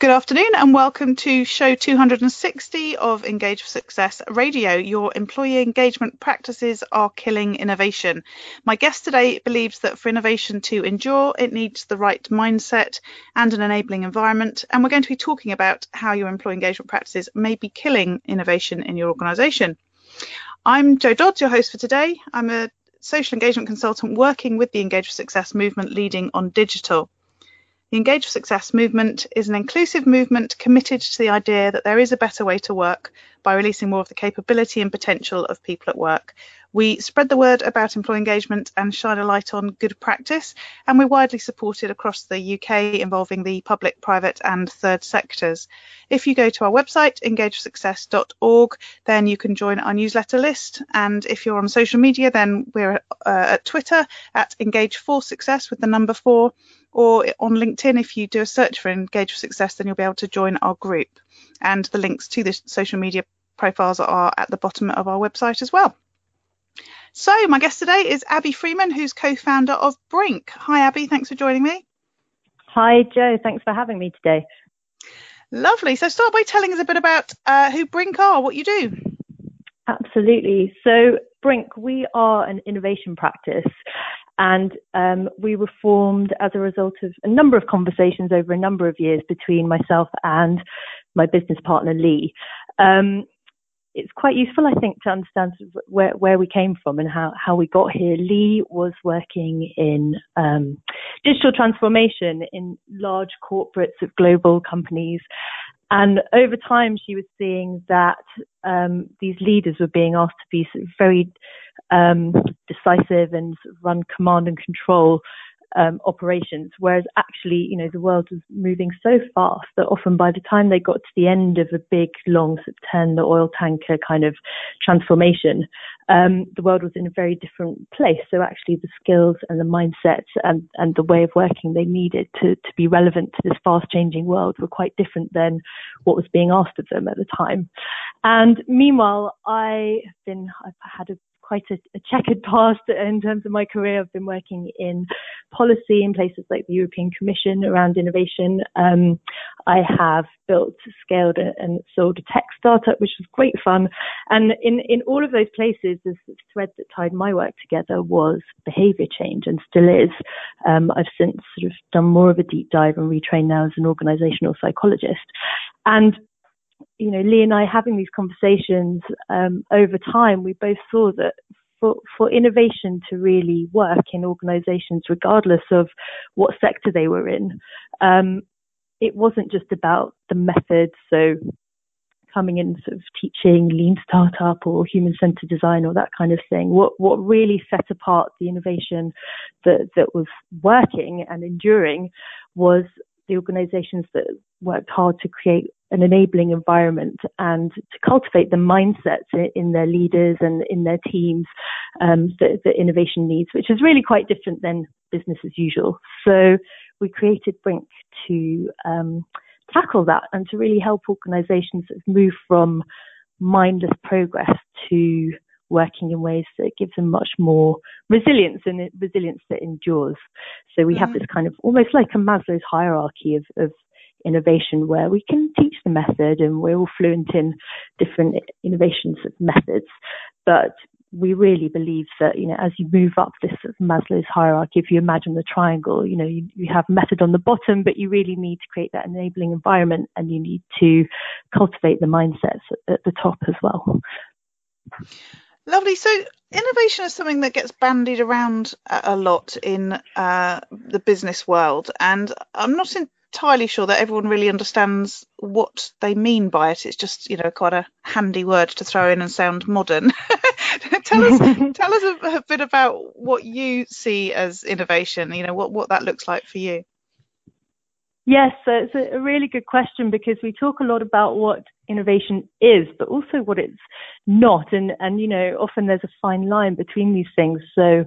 Good afternoon and welcome to show 260 of Engage for Success Radio. Your employee engagement practices are killing innovation. My guest today believes that for innovation to endure, it needs the right mindset and an enabling environment. And we're going to be talking about how your employee engagement practices may be killing innovation in your organisation. I'm Jo Dodds, your host for today. I'm a social engagement consultant working with the Engage for Success movement leading on digital. The Engage for Success movement is an inclusive movement committed to the idea that there is a better way to work by releasing more of the capability and potential of people at work. We spread the word about employee engagement and shine a light on good practice, and we're widely supported across the UK involving the public, private and third sectors. If you go to our website, engageforsuccess.org, then you can join our newsletter list. And if you're on social media, then we're at Twitter at Engage4Success with the number 4. Or on LinkedIn, if you do a search for Engage for Success, then you'll be able to join our group. And the links to the social media profiles are at the bottom of our website as well. So my guest today is Abi Freeman, who's co-founder of Brink. Hi, Abi. Thanks for joining me. Hi, Jo. Thanks for having me today. Lovely. So start by telling us a bit about who Brink are, what you do. Absolutely. So Brink, we are an innovation practice. And we were formed as a result of a number of conversations over a number of years between myself and my business partner, Lee. It's quite useful, I think, to understand where we came from and how we got here. Lee was working in digital transformation in large corporates of global companies. And over time, she was seeing that these leaders were being asked to be sort of very decisive and sort of run command and control operations, whereas actually, you know, the world was moving so fast that often by the time they got to the end of a big, long sort of turn the oil tanker kind of transformation, the world was in a very different place. So actually the skills and the mindsets and the way of working they needed to be relevant to this fast-changing world were quite different than what was being asked of them at the time. And meanwhile, I've had quite a checkered past in terms of my career. I've been working in policy in places like the European Commission around innovation. I have built, scaled and sold a tech startup, which was great fun. And in all of those places, this thread that tied my work together was behaviour change and still is. I've since sort of done more of a deep dive and retrained now as an organisational psychologist. And you know, Lee and I having these conversations over time, we both saw that for innovation to really work in organisations, regardless of what sector they were in, it wasn't just about the methods. So coming in sort of teaching lean startup or human-centred design or that kind of thing. What really set apart the innovation that was working and enduring was the organisations that worked hard to create an enabling environment and to cultivate the mindsets in their leaders and in their teams that innovation needs, which is really quite different than business as usual. So we created Brink to tackle that and to really help organisations move from mindless progress to working in ways that gives them much more resilience and resilience that endures. So we have this kind of almost like a Maslow's hierarchy of innovation where we can teach the method and we're all fluent in different innovations of methods, but we really believe that, you know, as you move up this sort of Maslow's hierarchy, if you imagine the triangle, you know, you have method on the bottom, but you really need to create that enabling environment and you need to cultivate the mindsets at the top as well. Lovely. So innovation is something that gets bandied around a lot in the business world, and I'm not entirely sure that everyone really understands what they mean by it. It's just, you know, quite a handy word to throw in and sound modern. tell us a bit about what you see as innovation, you know, what that looks like for you. Yes, so it's a really good question because we talk a lot about what innovation is, but also what it's not. And you know, often there's a fine line between these things. So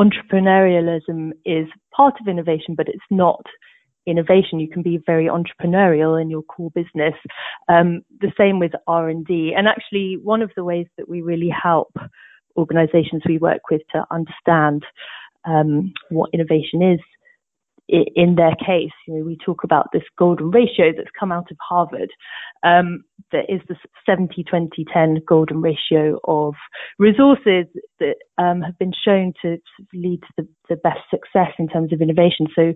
entrepreneurialism is part of innovation, but it's not innovation. You can be very entrepreneurial in your core business. The same with R&D. And actually, one of the ways that we really help organizations we work with to understand what innovation is in their case, you know, we talk about this golden ratio that's come out of Harvard. There is this 70-20-10 golden ratio of resources that have been shown to lead to the best success in terms of innovation. So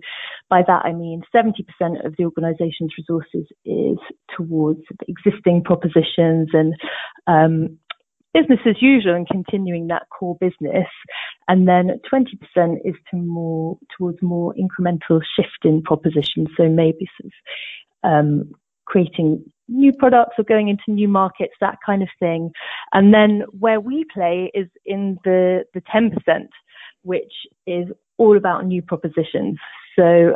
by that, I mean 70% of the organization's resources is towards existing propositions and business as usual and continuing that core business, and then 20% is towards more incremental shift in propositions. So maybe sort of creating new products or going into new markets, that kind of thing. And then where we play is in the 10%, which is all about new propositions. So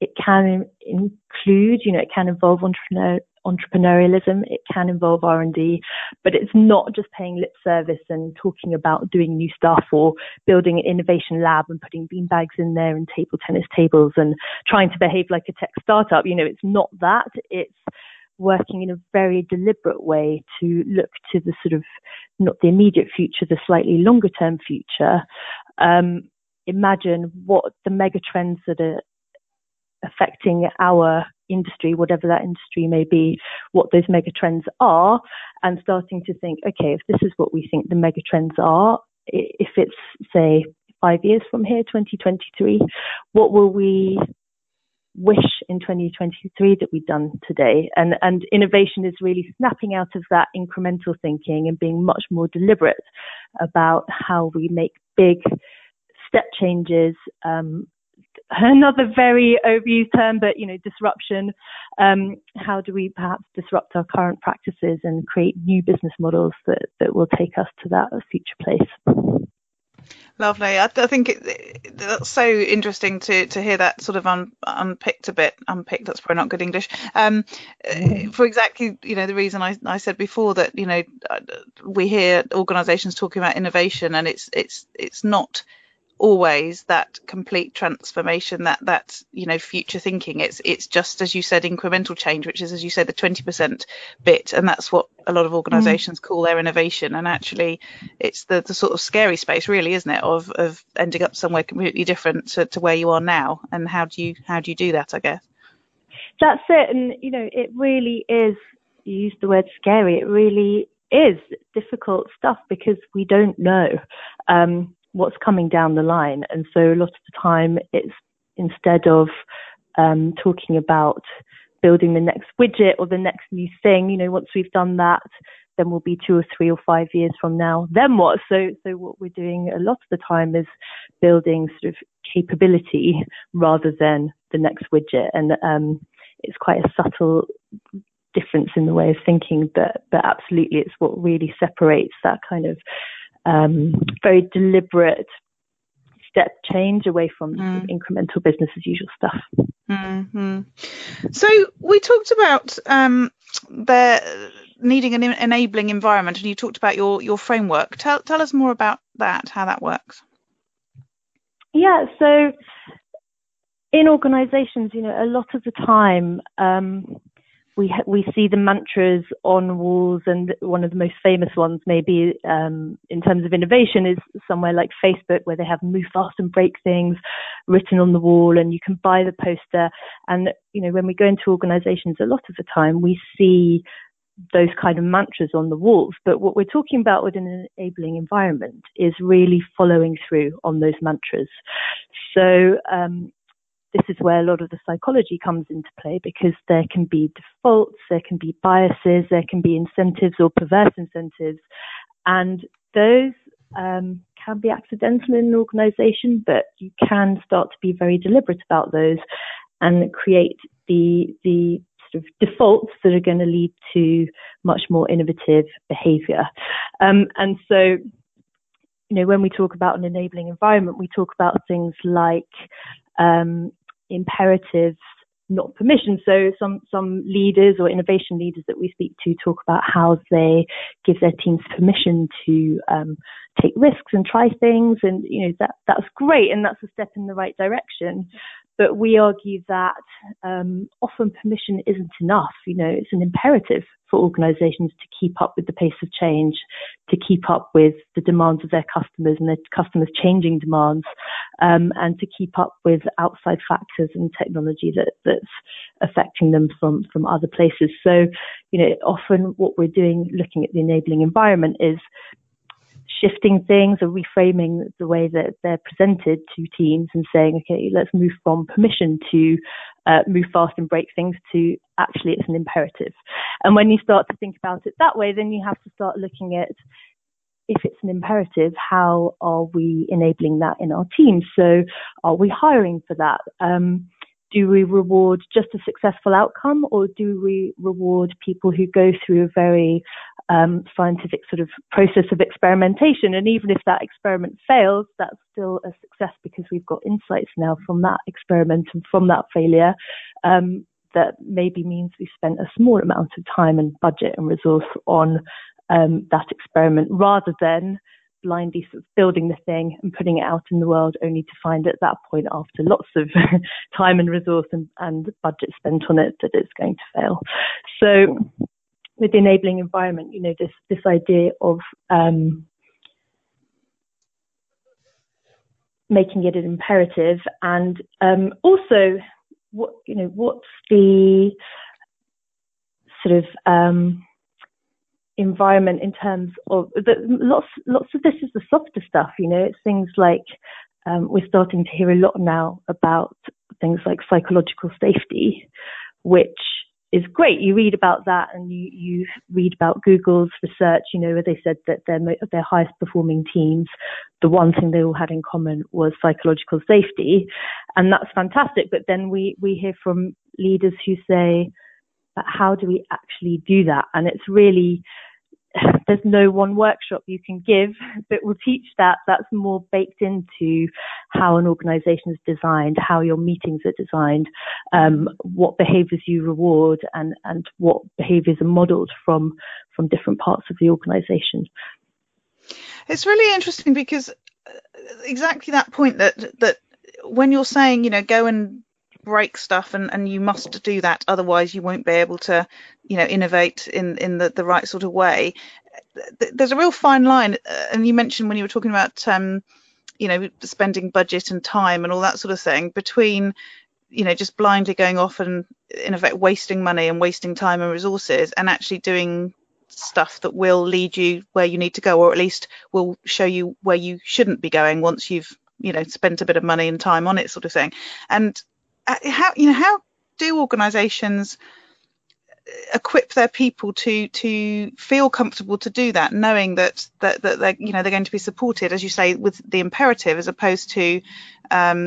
it can include, you know, it can involve entrepreneurialism, it can involve R&D, but it's not just paying lip service and talking about doing new stuff or building an innovation lab and putting beanbags in there and table tennis tables and trying to behave like a tech startup. You know, it's not that. It's working in a very deliberate way to look to the sort of, not the immediate future, the slightly longer term future. Imagine what the mega trends that are affecting our industry, whatever that industry may be, what those mega trends are, and starting to think, okay, if this is what we think the mega trends are, if it's, say, 5 years from here, 2023, what will we wish in 2023 that we'd done today? And innovation is really snapping out of that incremental thinking and being much more deliberate about how we make big step changes. Another very overused term, but, you know, disruption. How do we perhaps disrupt our current practices and create new business models that will take us to that future place? Lovely. I think that's so interesting to hear that sort of unpicked a bit. Unpicked, that's probably not good English. For exactly, you know, the reason I said before that, you know, we hear organisations talking about innovation and it's not always that complete transformation, that's, you know, future thinking. It's just, as you said, incremental change, which is, as you said, the 20% bit, and that's what a lot of organizations call their innovation. And actually it's the sort of scary space, really, isn't it, of ending up somewhere completely different to where you are now, and how do you do that, I guess. That's it. And, you know, it really is, you used the word scary, it really is difficult stuff because we don't know what's coming down the line. And so a lot of the time it's, instead of talking about building the next widget or the next new thing, you know, once we've done that, then we'll be 2 or 3 or 5 years from now, then what? So what we're doing a lot of the time is building sort of capability rather than the next widget. And it's quite a subtle difference in the way of thinking, but absolutely it's what really separates that kind of very deliberate step change away from incremental business as usual stuff. So we talked about the needing an enabling environment, and you talked about your framework. Tell us more about that, how that works. Yeah, so in organizations, you know, a lot of the time we see the mantras on walls, and one of the most famous ones maybe in terms of innovation is somewhere like Facebook, where they have "move fast and break things" written on the wall, and you can buy the poster. And, you know, when we go into organizations, a lot of the time we see those kind of mantras on the walls. But what we're talking about within an enabling environment is really following through on those mantras. So this is where a lot of the psychology comes into play, because there can be defaults, there can be biases, there can be incentives or perverse incentives. And those can be accidental in an organization, but you can start to be very deliberate about those and create the sort of defaults that are going to lead to much more innovative behavior. And so, you know, when we talk about an enabling environment, we talk about things like imperatives, not permission. So some leaders or innovation leaders that we speak to talk about how they give their teams permission to take risks and try things, and, you know, that's great and that's a step in the right direction. But we argue that often permission isn't enough. You know, it's an imperative for organizations to keep up with the pace of change, to keep up with the demands of their customers and their customers' changing demands, and to keep up with outside factors and technology that's affecting them from other places. So, you know, often what we're doing, looking at the enabling environment, is shifting things or reframing the way that they're presented to teams and saying, okay, let's move from permission to move fast and break things to actually it's an imperative. And when you start to think about it that way, then you have to start looking at, if it's an imperative, how are we enabling that in our teams? So are we hiring for that? Do we reward just a successful outcome, or do we reward people who go through a very scientific sort of process of experimentation? And even if that experiment fails, that's still a success because we've got insights now from that experiment and from that failure that maybe means we spent a small amount of time and budget and resource on that experiment, rather than blindly sort of building the thing and putting it out in the world only to find at that point, after lots of time and resource and budget spent on it, that it's going to fail. So with the enabling environment, you know, this idea of making it an imperative, and also what's the sort of environment in terms of lots of this is the softer stuff. You know, it's things like we're starting to hear a lot now about things like psychological safety, which is great. You read about that, and you read about Google's research, you know, where they said that their highest performing teams, the one thing they all had in common was psychological safety. And that's fantastic. But then we hear from leaders who say, but how do we actually do that? And it's really, there's no one workshop you can give that will teach that. That's more baked into how an organization is designed, how your meetings are designed, what behaviors you reward, and what behaviors are modeled from different parts of the organization. It's really interesting because exactly that point that when you're saying, you know, go and break stuff and you must do that, otherwise you won't be able to, you know, innovate in the right sort of way. There's a real fine line, and you mentioned when you were talking about you know, spending budget and time and all that sort of thing, between, you know, just blindly going off and in effect wasting money and wasting time and resources, and actually doing stuff that will lead you where you need to go, or at least will show you where you shouldn't be going once you've, you know, spent a bit of money and time on it, sort of thing. And how do organisations equip their people to feel comfortable to do that, knowing that they're, you know, they're going to be supported, as you say, with the imperative as opposed to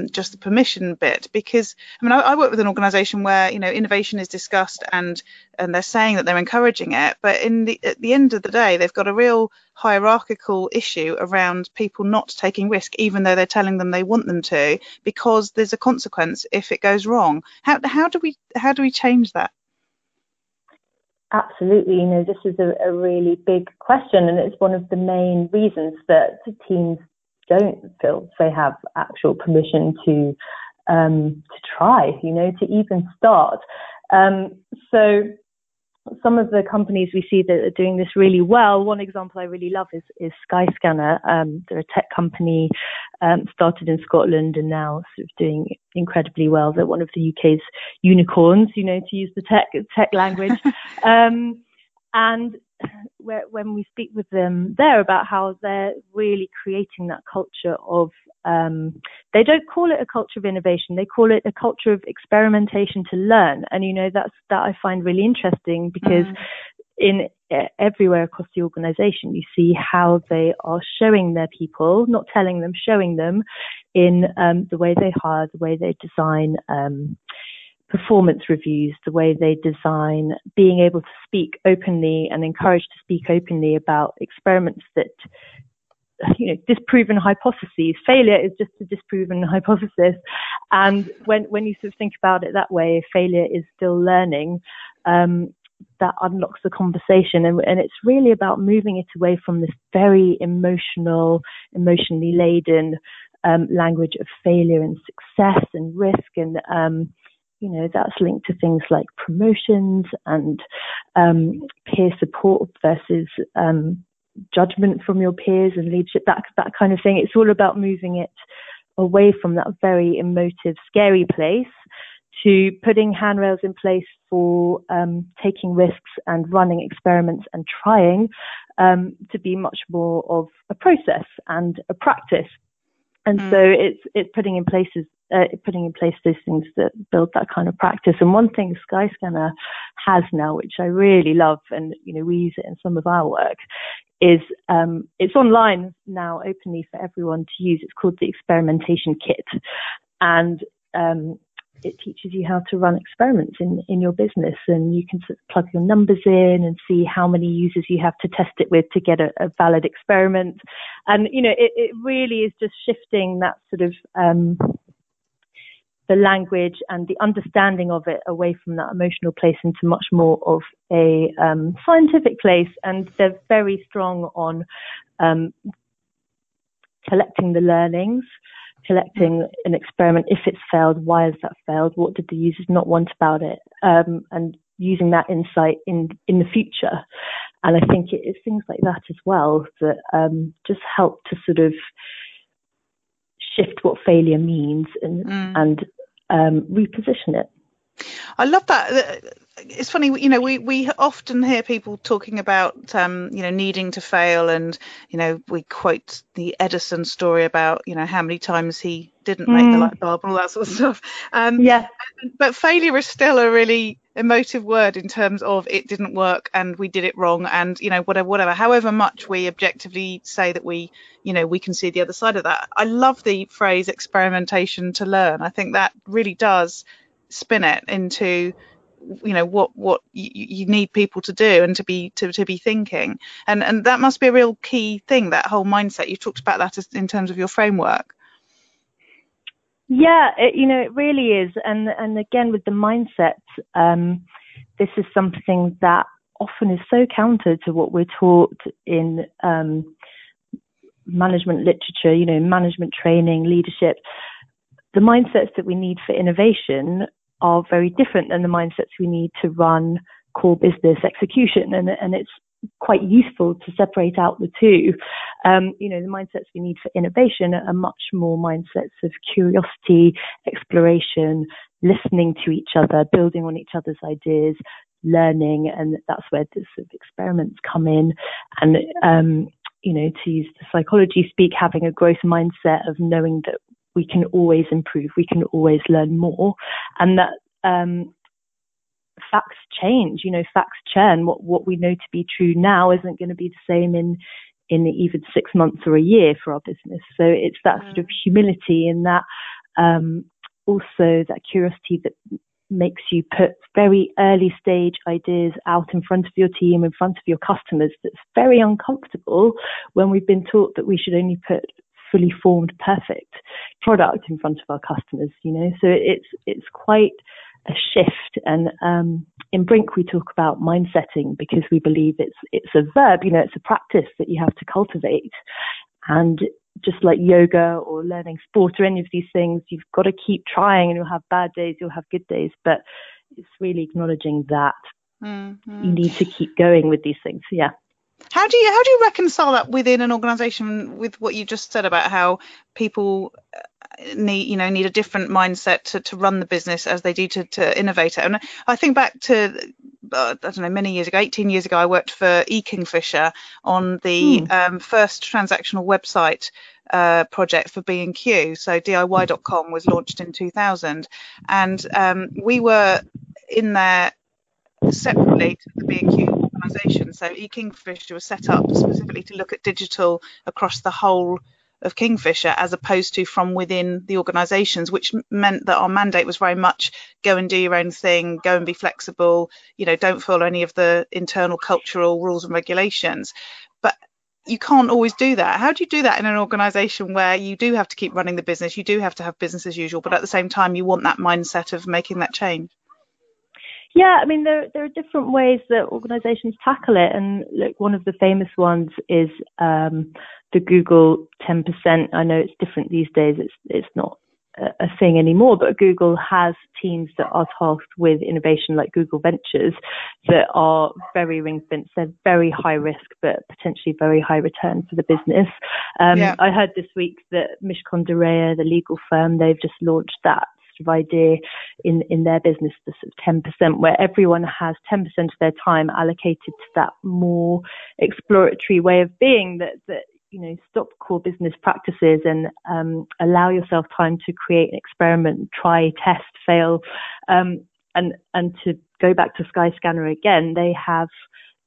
just the permission bit? Because I mean, I work with an organisation where, you know, innovation is discussed and they're saying that they're encouraging it, but at the end of the day, they've got a real hierarchical issue around people not taking risk, even though they're telling them they want them to, because there's a consequence if it goes wrong. How do we change that? Absolutely. You know, this is a really big question, and it's one of the main reasons that teams don't feel they have actual permission to try, you know, to even start. So some of the companies we see that are doing this really well, one example I really love is Skyscanner. They're a tech company, started in Scotland and now sort of doing incredibly well. They're one of the UK's unicorns, you know, to use the tech language. And when we speak with them there about how they're really creating that culture of, they don't call it a culture of innovation, they call it a culture of experimentation to learn. And, you know, that I find really interesting, because in everywhere across the organization, you see how they are showing their people, not telling them, showing them in the way they hire, the way they design performance reviews, the way they design being able to speak openly and encouraged to speak openly about experiments that, you know, disproven hypotheses. Failure is just a disproven hypothesis. And when you sort of think about it that way, if failure is still learning, that unlocks the conversation. And it's really about moving it away from this very emotionally laden language of failure and success and risk, and that's linked to things like promotions and peer support versus judgment from your peers and leadership, that kind of thing. It's all about moving it away from that very emotive, scary place to putting handrails in place for taking risks and running experiments and trying to be much more of a process and a practice. And so it's putting in place those things that build that kind of practice. And one thing Skyscanner has now, which I really love, and we use it in some of our work, is it's online now openly for everyone to use. It's called the Experimentation Kit, and it teaches you how to run experiments in your business, and you can sort of plug your numbers in and see how many users you have to test it with to get a valid experiment. And it really is just shifting that sort of the language and the understanding of it away from that emotional place into much more of a scientific place. And they're very strong on collecting the learnings, collecting an experiment. If it's failed, why has that failed? What did the users not want about it? And using that insight in the future. And I think it's things like that as well that just help to sort of shift what failure means and reposition it. I love that. It's funny, we often hear people talking about, needing to fail, and, we quote the Edison story about, how many times he didn't make the light bulb and all that sort of stuff. But failure is still a really emotive word in terms of it didn't work and we did it wrong, and, whatever, however much we objectively say that we, we can see the other side of that. I love the phrase experimentation to learn. I think that really does spin it into what you need people to do and to be thinking, and that must be a real key thing, that whole mindset. You talked about that in terms of your framework. It really is, and again with the mindset, this is something that often is so counter to what we're taught in management literature, management training, leadership. The mindsets that we need for innovation are very different than the mindsets we need to run core business execution. And it's quite useful to separate out the two. The mindsets we need for innovation are much more mindsets of curiosity, exploration, listening to each other, building on each other's ideas, learning. And that's where the sort of experiments come in. And, to use the psychology speak, having a growth mindset of knowing that we can always improve, we can always learn more, and that facts change, facts churn. What we know to be true now isn't going to be the same in even 6 months or a year for our business. So it's that sort of humility and that also that curiosity that makes you put very early stage ideas out in front of your team, in front of your customers. That's very uncomfortable when we've been taught that we should only put fully formed, perfect product in front of our customers, So it's quite a shift. And in Brink, we talk about mindsetting because we believe it's a verb, it's a practice that you have to cultivate. And just like yoga or learning sport or any of these things, you've got to keep trying, and you'll have bad days, you'll have good days, but it's really acknowledging that you need to keep going with these things. Yeah. How do you reconcile that within an organisation with what you just said about how people need a different mindset to run the business as they do to innovate it? And I think back to many years ago, 18 years ago, I worked for Kingfisher on the first transactional website project for B and Q. So diy.com was launched in 2000, and we were in there separately to the B and Q organisation. So Kingfisher was set up specifically to look at digital across the whole of Kingfisher, as opposed to from within the organisations, which meant that our mandate was very much go and do your own thing, go and be flexible, don't follow any of the internal cultural rules and regulations. But you can't always do that. How do you do that in an organisation where you do have to keep running the business, you do have to have business as usual, but at the same time you want that mindset of making that change? Yeah, I mean, there are different ways that organizations tackle it. And look, one of the famous ones is the Google 10%. I know it's different these days. It's not a thing anymore, but Google has teams that are tasked with innovation, like Google Ventures, that are very ring-fenced. They're very high risk, but potentially very high return for the business. I heard this week that Mishcon de Reya, the legal firm, they've just launched that sort of idea in their business, the sort of 10%, where everyone has 10% of their time allocated to that more exploratory way of being that you know, stop core business practices and allow yourself time to create an experiment, try, test, fail. And to go back to Skyscanner again, they have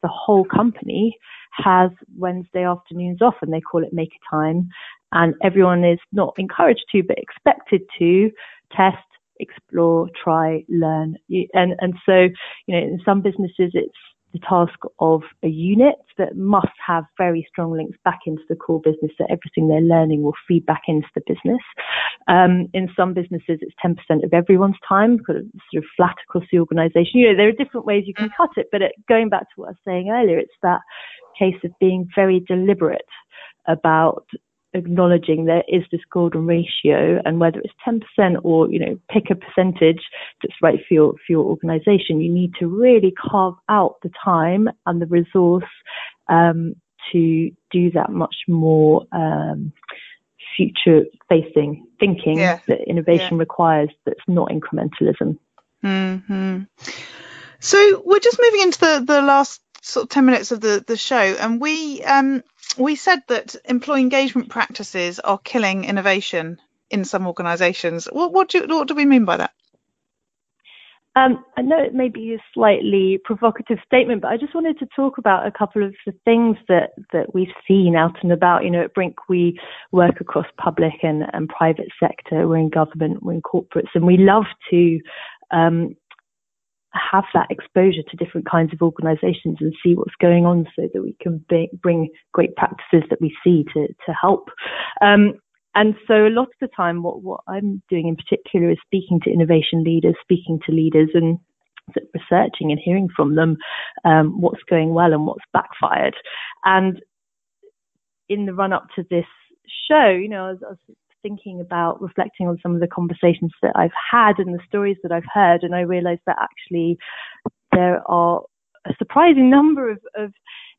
the whole company has Wednesday afternoons off, and they call it maker time. And everyone is not encouraged to, but expected to test, explore, try, learn. And so, you know, in some businesses, it's the task of a unit that must have very strong links back into the core business, so everything they're learning will feed back into the business. In some businesses, it's 10% of everyone's time, sort of flat across the organisation. You know, there are different ways you can cut it, but going back to what I was saying earlier, it's that case of being very deliberate about acknowledging there is this golden ratio, and whether it's 10% or, you know, pick a percentage that's right for your organization, you need to really carve out the time and the resource to do that much more future facing thinking that innovation requires, that's not incrementalism. Mm-hmm. So we're just moving into the last sort of 10 minutes of the show, and we said that employee engagement practices are killing innovation in some organisations. What do we mean by that? I know it may be a slightly provocative statement, but I just wanted to talk about a couple of the things that we've seen out and about. You know, at Brink, we work across public and private sector. We're in government, we're in corporates, and we love to have that exposure to different kinds of organizations and see what's going on, so that we can bring great practices that we see to help. And so a lot of the time, what I'm doing in particular is speaking to innovation leaders, and researching and hearing from them what's going well and what's backfired. And in the run up to this show, you know, I was thinking about reflecting on some of the conversations that I've had and the stories that I've heard, and I realised that actually there are a surprising number of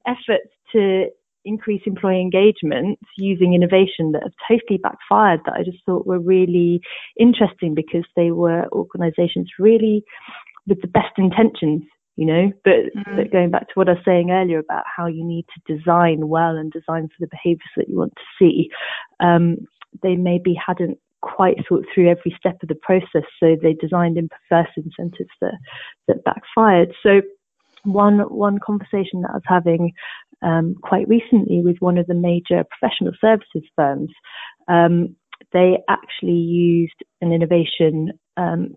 efforts to increase employee engagement using innovation that have totally backfired, that I just thought were really interesting, because they were organisations really with the best intentions, you know, but going back to what I was saying earlier about how you need to design well and design for the behaviours that you want to see. They maybe hadn't quite thought through every step of the process, so they designed in perverse incentives that backfired. So one conversation that I was having quite recently with one of the major professional services firms, they actually used an innovation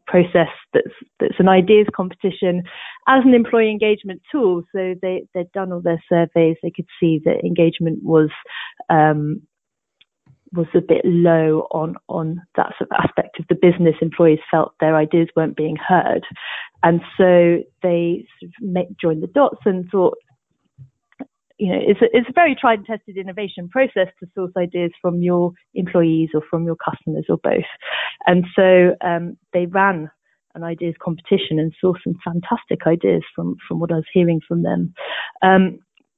process that's an ideas competition as an employee engagement tool. So they'd done all their surveys. They could see that engagement was a bit low on that sort of aspect of the business. Employees felt their ideas weren't being heard. And so they sort of joined the dots and thought, you know, it's a very tried and tested innovation process to source ideas from your employees or from your customers or both. And so they ran an ideas competition and saw some fantastic ideas from what I was hearing from them.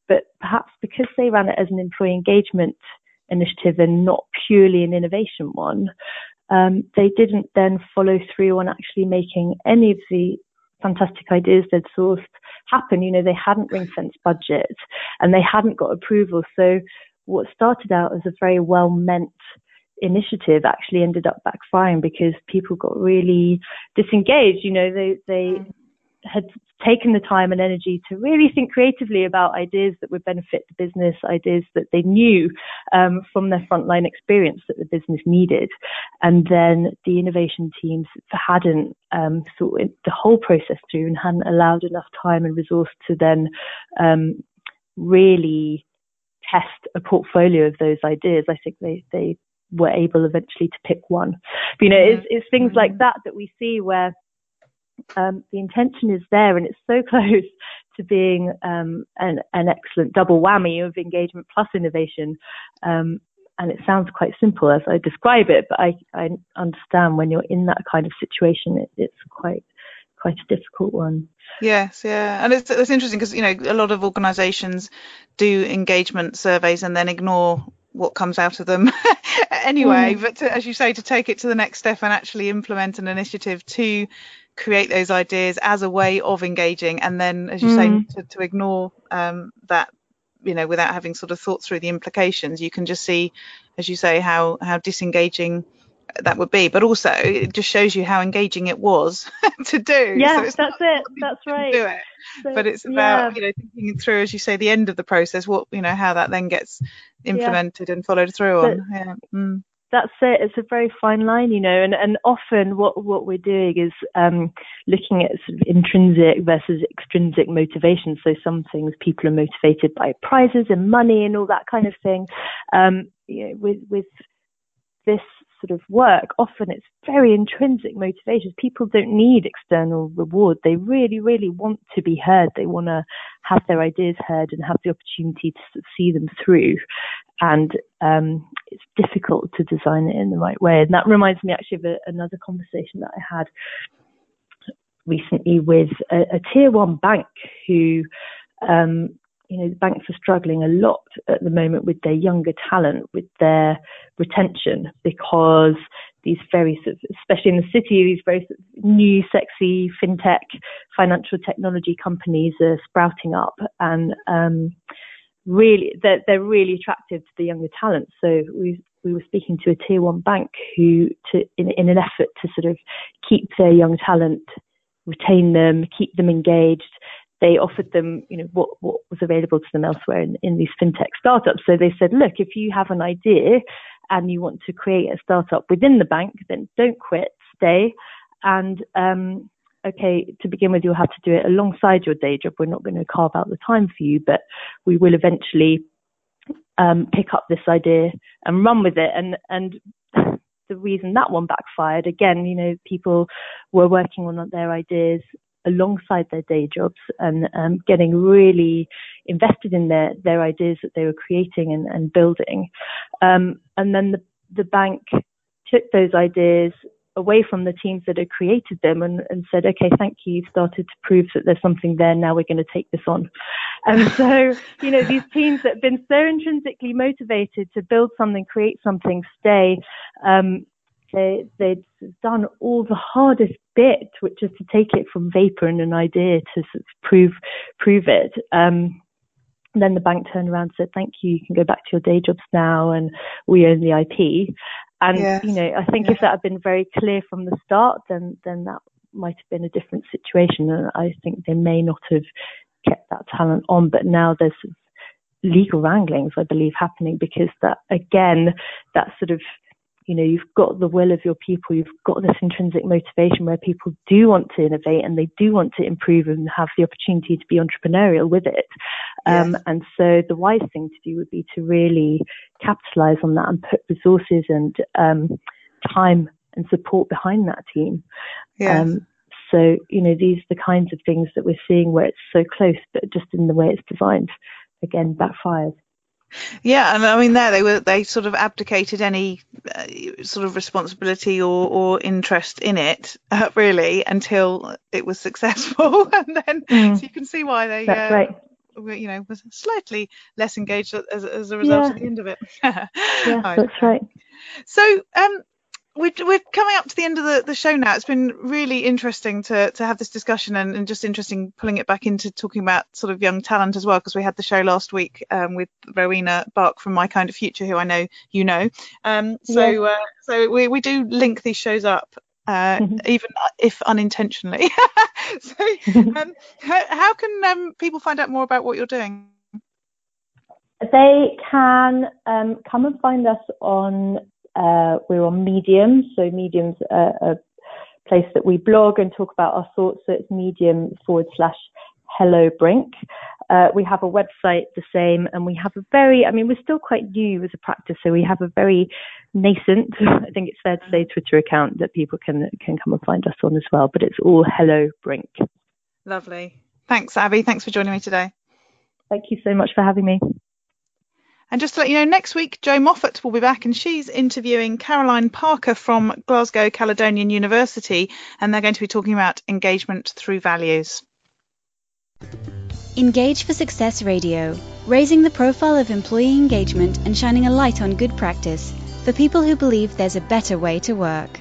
But perhaps because they ran it as an employee engagement initiative and not purely an innovation one, they didn't then follow through on actually making any of the fantastic ideas they'd sourced happen. You know, they hadn't ring-fenced budget and they hadn't got approval. So what started out as a very well-meant initiative actually ended up backfiring, because people got really disengaged. You know, they had taken the time and energy to really think creatively about ideas that would benefit the business, ideas that they knew from their frontline experience that the business needed. And then the innovation teams hadn't thought the whole process through and hadn't allowed enough time and resource to then really test a portfolio of those ideas. I think they were able eventually to pick one. But, you know, it's things like that we see where the intention is there, and it's so close to being an excellent double whammy of engagement plus innovation. And it sounds quite simple as I describe it, but I understand when you're in that kind of situation, it's quite a difficult one. Yes, yeah, and it's interesting because, you know, a lot of organisations do engagement surveys and then ignore what comes out of them anyway. But to, as you say, to take it to the next step and actually implement an initiative to create those ideas as a way of engaging, and then, as you say, to ignore that, you know, without having sort of thought through the implications, you can just see, as you say, how disengaging that would be. But also, it just shows you how engaging it was to do. Yeah, so that's it. That's right. Do it. So, but it's about, you know, thinking through, as you say, the end of the process, what, you know, how that then gets implemented and followed through on. Yeah. That's it. It's a very fine line, you know, and often what we're doing is looking at sort of intrinsic versus extrinsic motivation. So some things people are motivated by prizes and money and all that kind of thing. You know, with this sort of work, often it's very intrinsic motivations. People don't need external reward. They really, really want to be heard. They want to have their ideas heard and have the opportunity to see them through. And it's difficult to design it in the right way. And that reminds me actually of another conversation that I had recently with a tier one bank who, you know, the banks are struggling a lot at the moment with their younger talent, with their retention, because these very, especially in the city, these very new, sexy fintech financial technology companies are sprouting up, and really, they're really attractive to the younger talent. So we were speaking to a tier one bank who, in an effort to sort of keep their young talent, retain them, keep them engaged, they offered them, you know, what was available to them elsewhere in these fintech startups. So they said, look, if you have an idea and you want to create a startup within the bank, then don't quit, stay. And, okay, to begin with, you'll have to do it alongside your day job. We're not going to carve out the time for you, but we will eventually pick up this idea and run with it. And the reason that one backfired, again, you know, people were working on their ideas alongside their day jobs and getting really invested in their ideas that they were creating and building. And then the bank took those ideas away from the teams that had created them and said, okay, thank you, you've started to prove that there's something there, now we're going to take this on. And so, you know, these teams that have been so intrinsically motivated to build something, create something, stay, they'd done all the hardest bit, which is to take it from vapor and an idea to sort of prove it. And then the bank turned around and said, thank you, you can go back to your day jobs now, and we own the IP. And, you know, I think if that had been very clear from the start, then that might have been a different situation. And I think they may not have kept that talent on, but now there's legal wranglings, I believe, happening because that, again, that sort of, you know, you've got the will of your people, you've got this intrinsic motivation where people do want to innovate and they do want to improve and have the opportunity to be entrepreneurial with it. And so the wise thing to do would be to really capitalize on that and put resources and time and support behind that team. So, you know, these are the kinds of things that we're seeing where it's so close, but just in the way it's designed, again, backfires. Yeah, and I mean, there they sort of abdicated any sort of responsibility or interest in it, really, until it was successful, and then so you can see why they were, you know, was slightly less engaged as a result at the end of it. That's right. So We're coming up to the end of the show now. It's been really interesting to have this discussion and just interesting pulling it back into talking about sort of young talent as well, because we had the show last week with Rowena Bach from My Kind of Future, who I know you know. So we do link these shows up, even if unintentionally. So how can people find out more about what you're doing? They can come and find us on... we're on Medium, so Medium's a place that we blog and talk about our thoughts, so it's medium.com/hellobrink. We have a website the same, and we have a very, we're still quite new as a practice, so we have a very nascent, I think it's fair to say, Twitter account that people can come and find us on as well. But it's all Hello Brink. Lovely. Thanks, Abi. Thanks for joining me today. Thank you so much for having me. And just to let you know, next week, Jo Moffatt will be back, and she's interviewing Caroline Parker from Glasgow Caledonian University, and they're going to be talking about engagement through values. Engage for Success Radio, raising the profile of employee engagement and shining a light on good practice for people who believe there's a better way to work.